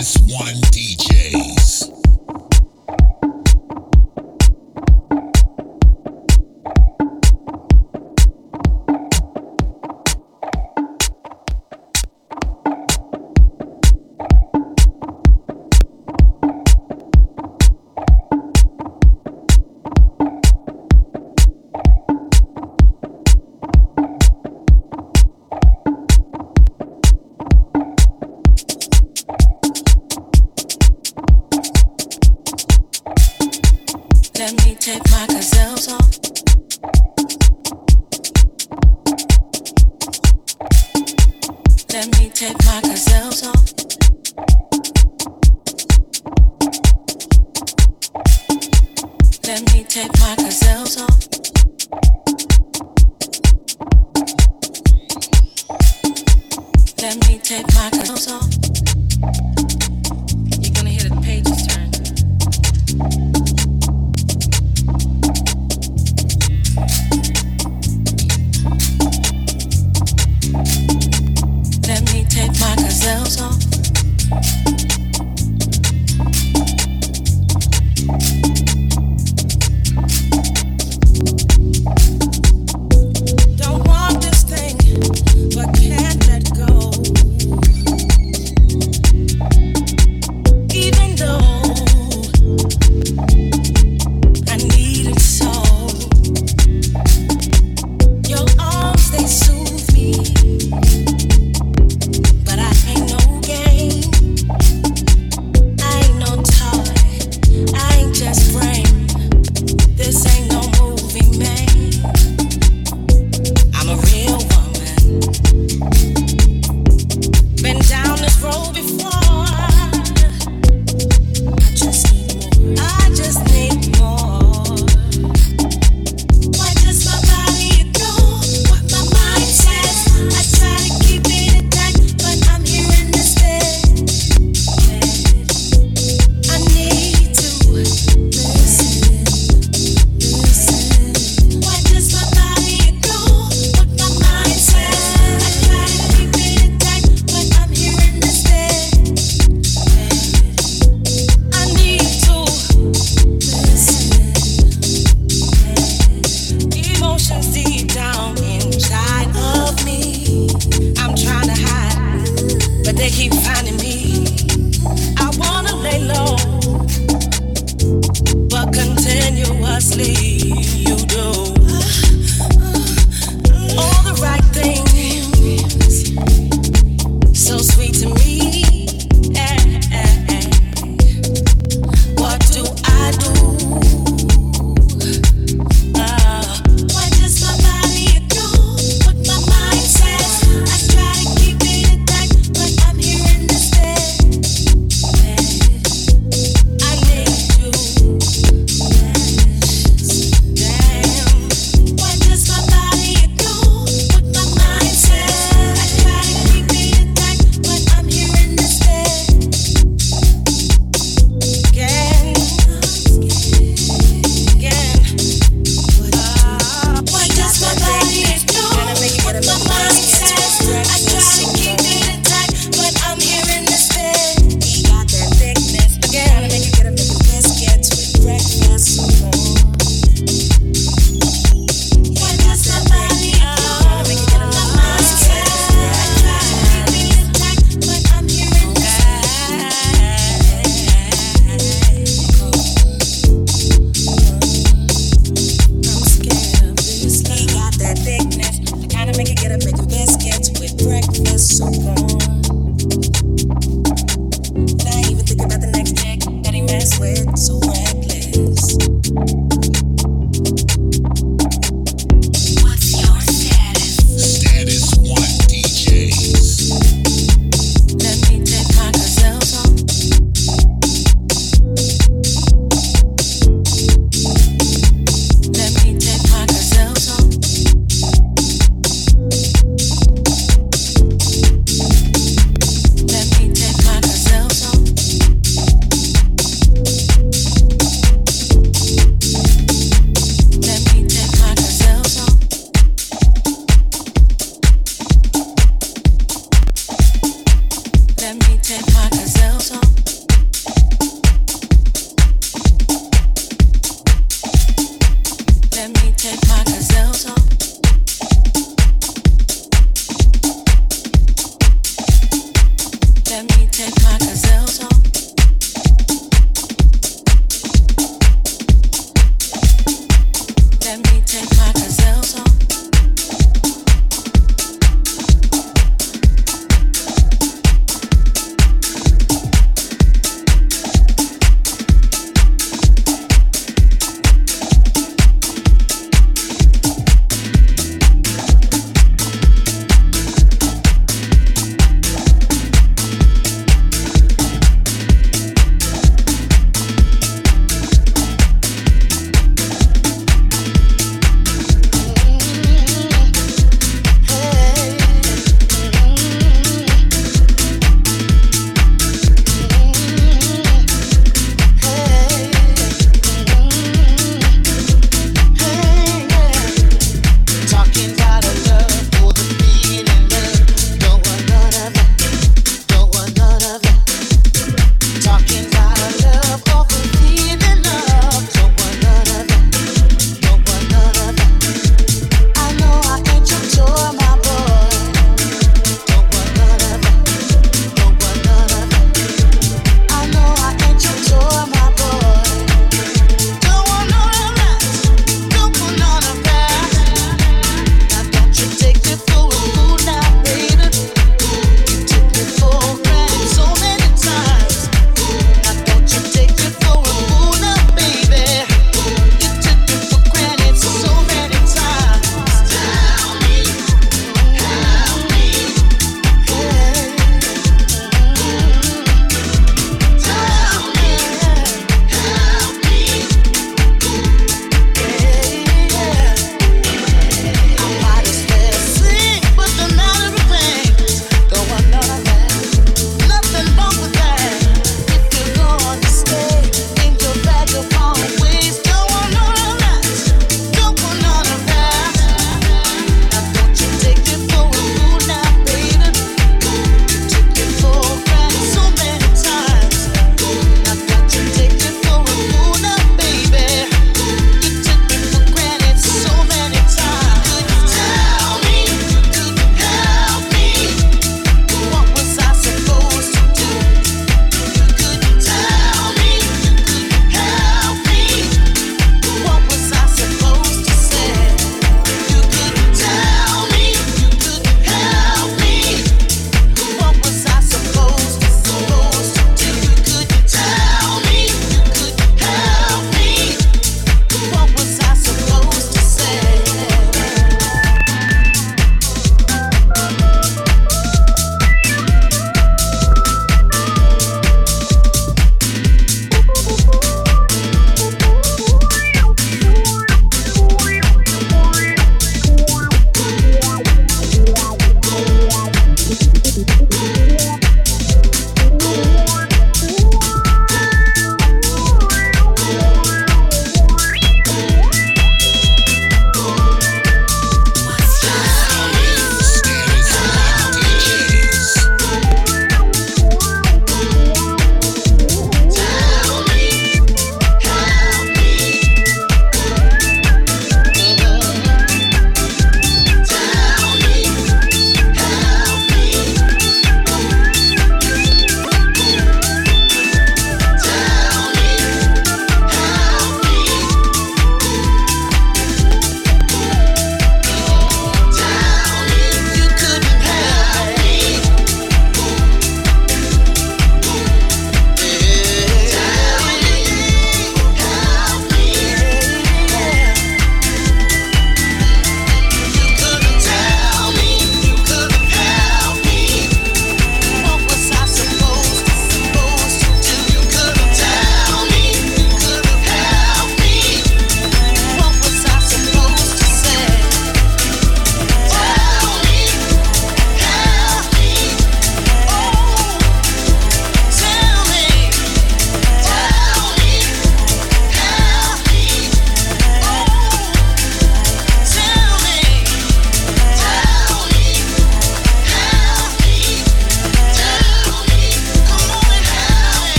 Minus One DJs.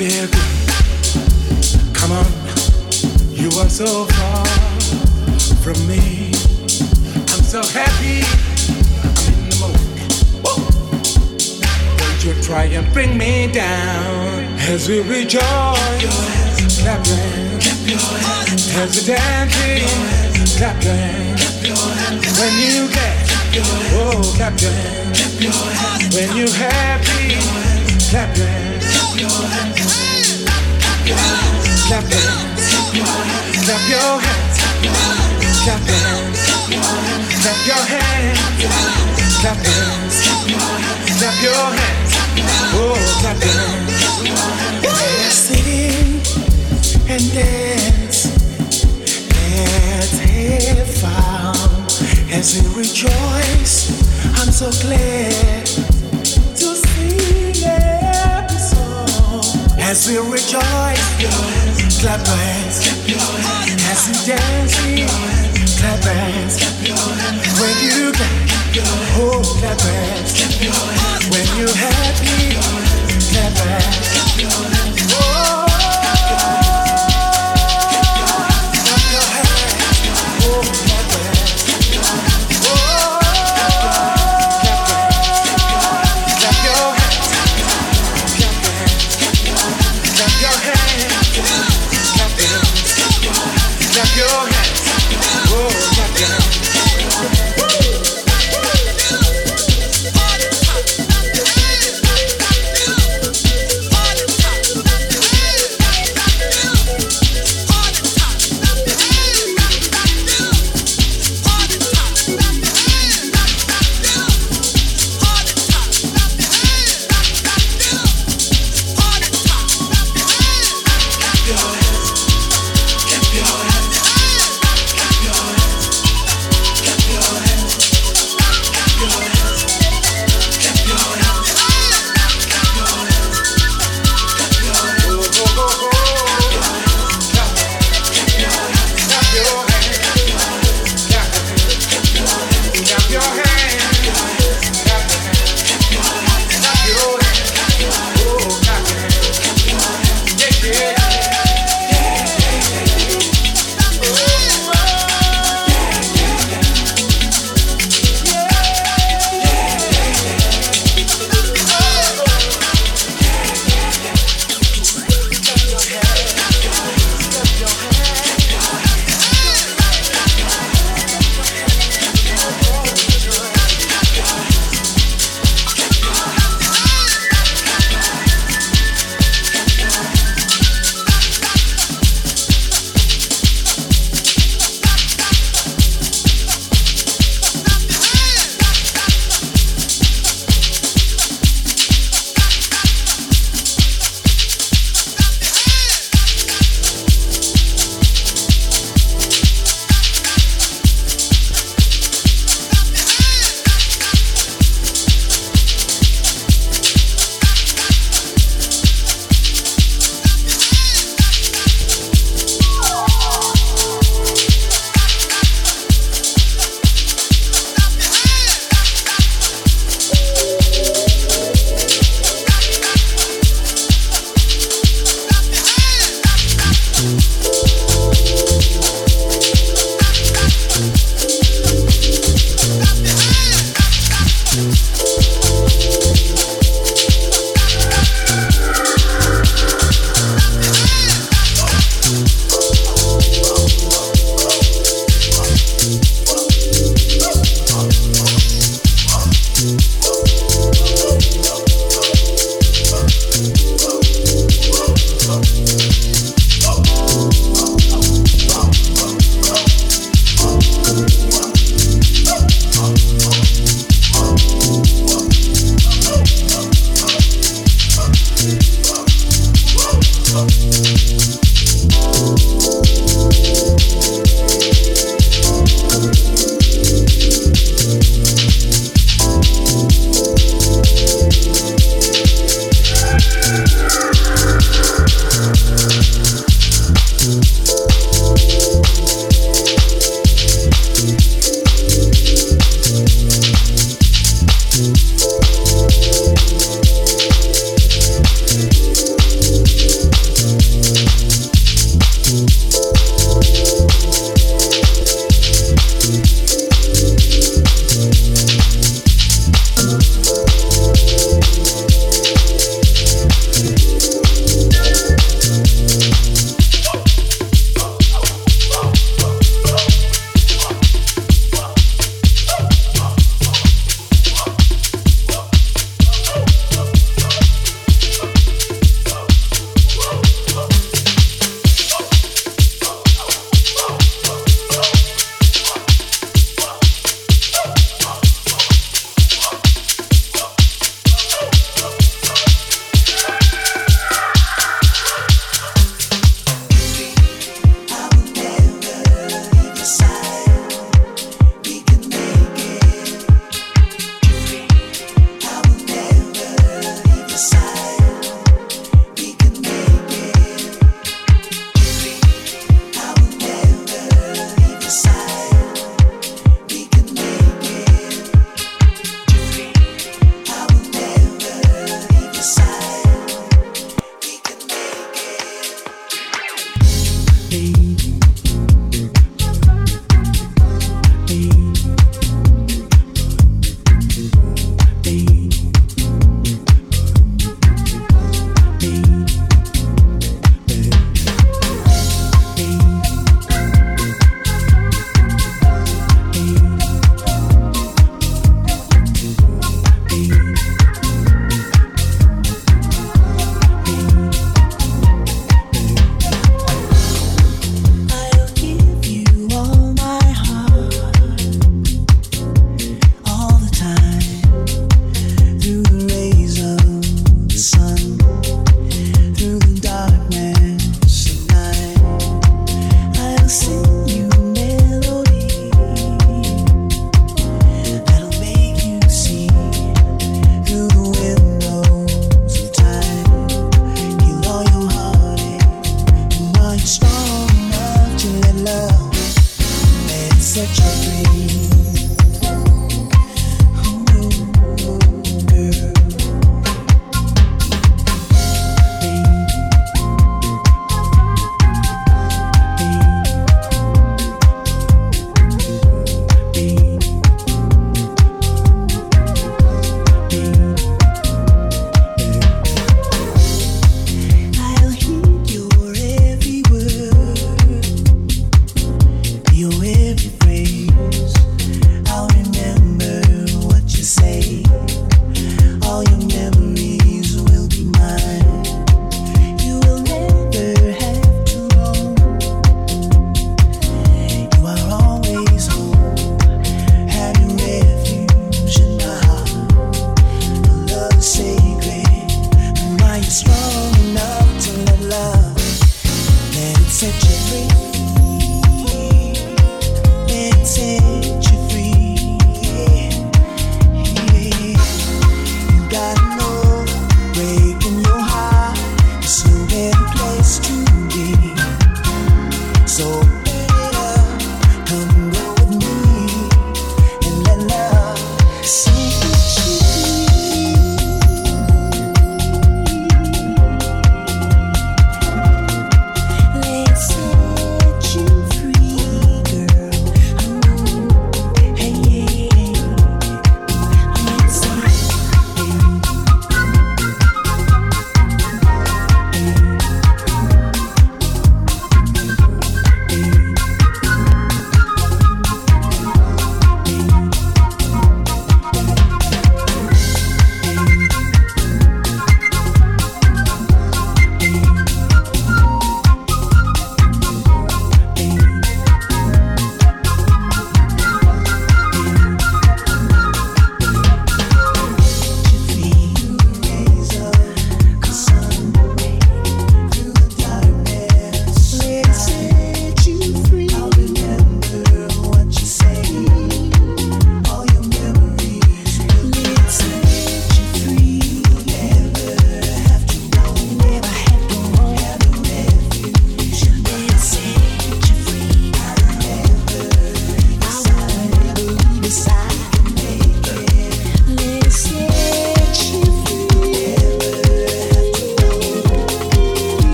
baby, come on. You are so far from me. I'm so happy, I'm in the mood. Woo! Don't you try and bring me down as we rejoice. Clap your hands, as we dance. Clap your hands when you get. Oh, clap your hands when you happy. Clap your hands. Clap your hands, clap your hands, clap your hands, clap your hands, clap your hands, clap your hands, oh, clap your hands. Let's sing and dance, let's have fun as we rejoice. I'm so glad to see every song as we rejoice. Clap your hands, as you dance, clap your hands, when you clap, oh clap your hands, when you happy, clap your hands, oh clap your hands, oh clap your hands, oh clap your hands, clap your hands, clap your hands, clap your hands. Clap your hands, oh, clap your hands.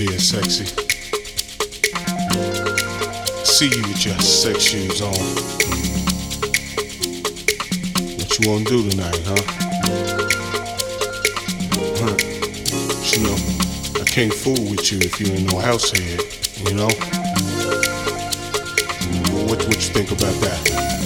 it is sexy. See you with your sex shoes on. What you wanna do tonight, huh? But, you know, I can't fool with you if you ain't no house head, you know? What you think about that?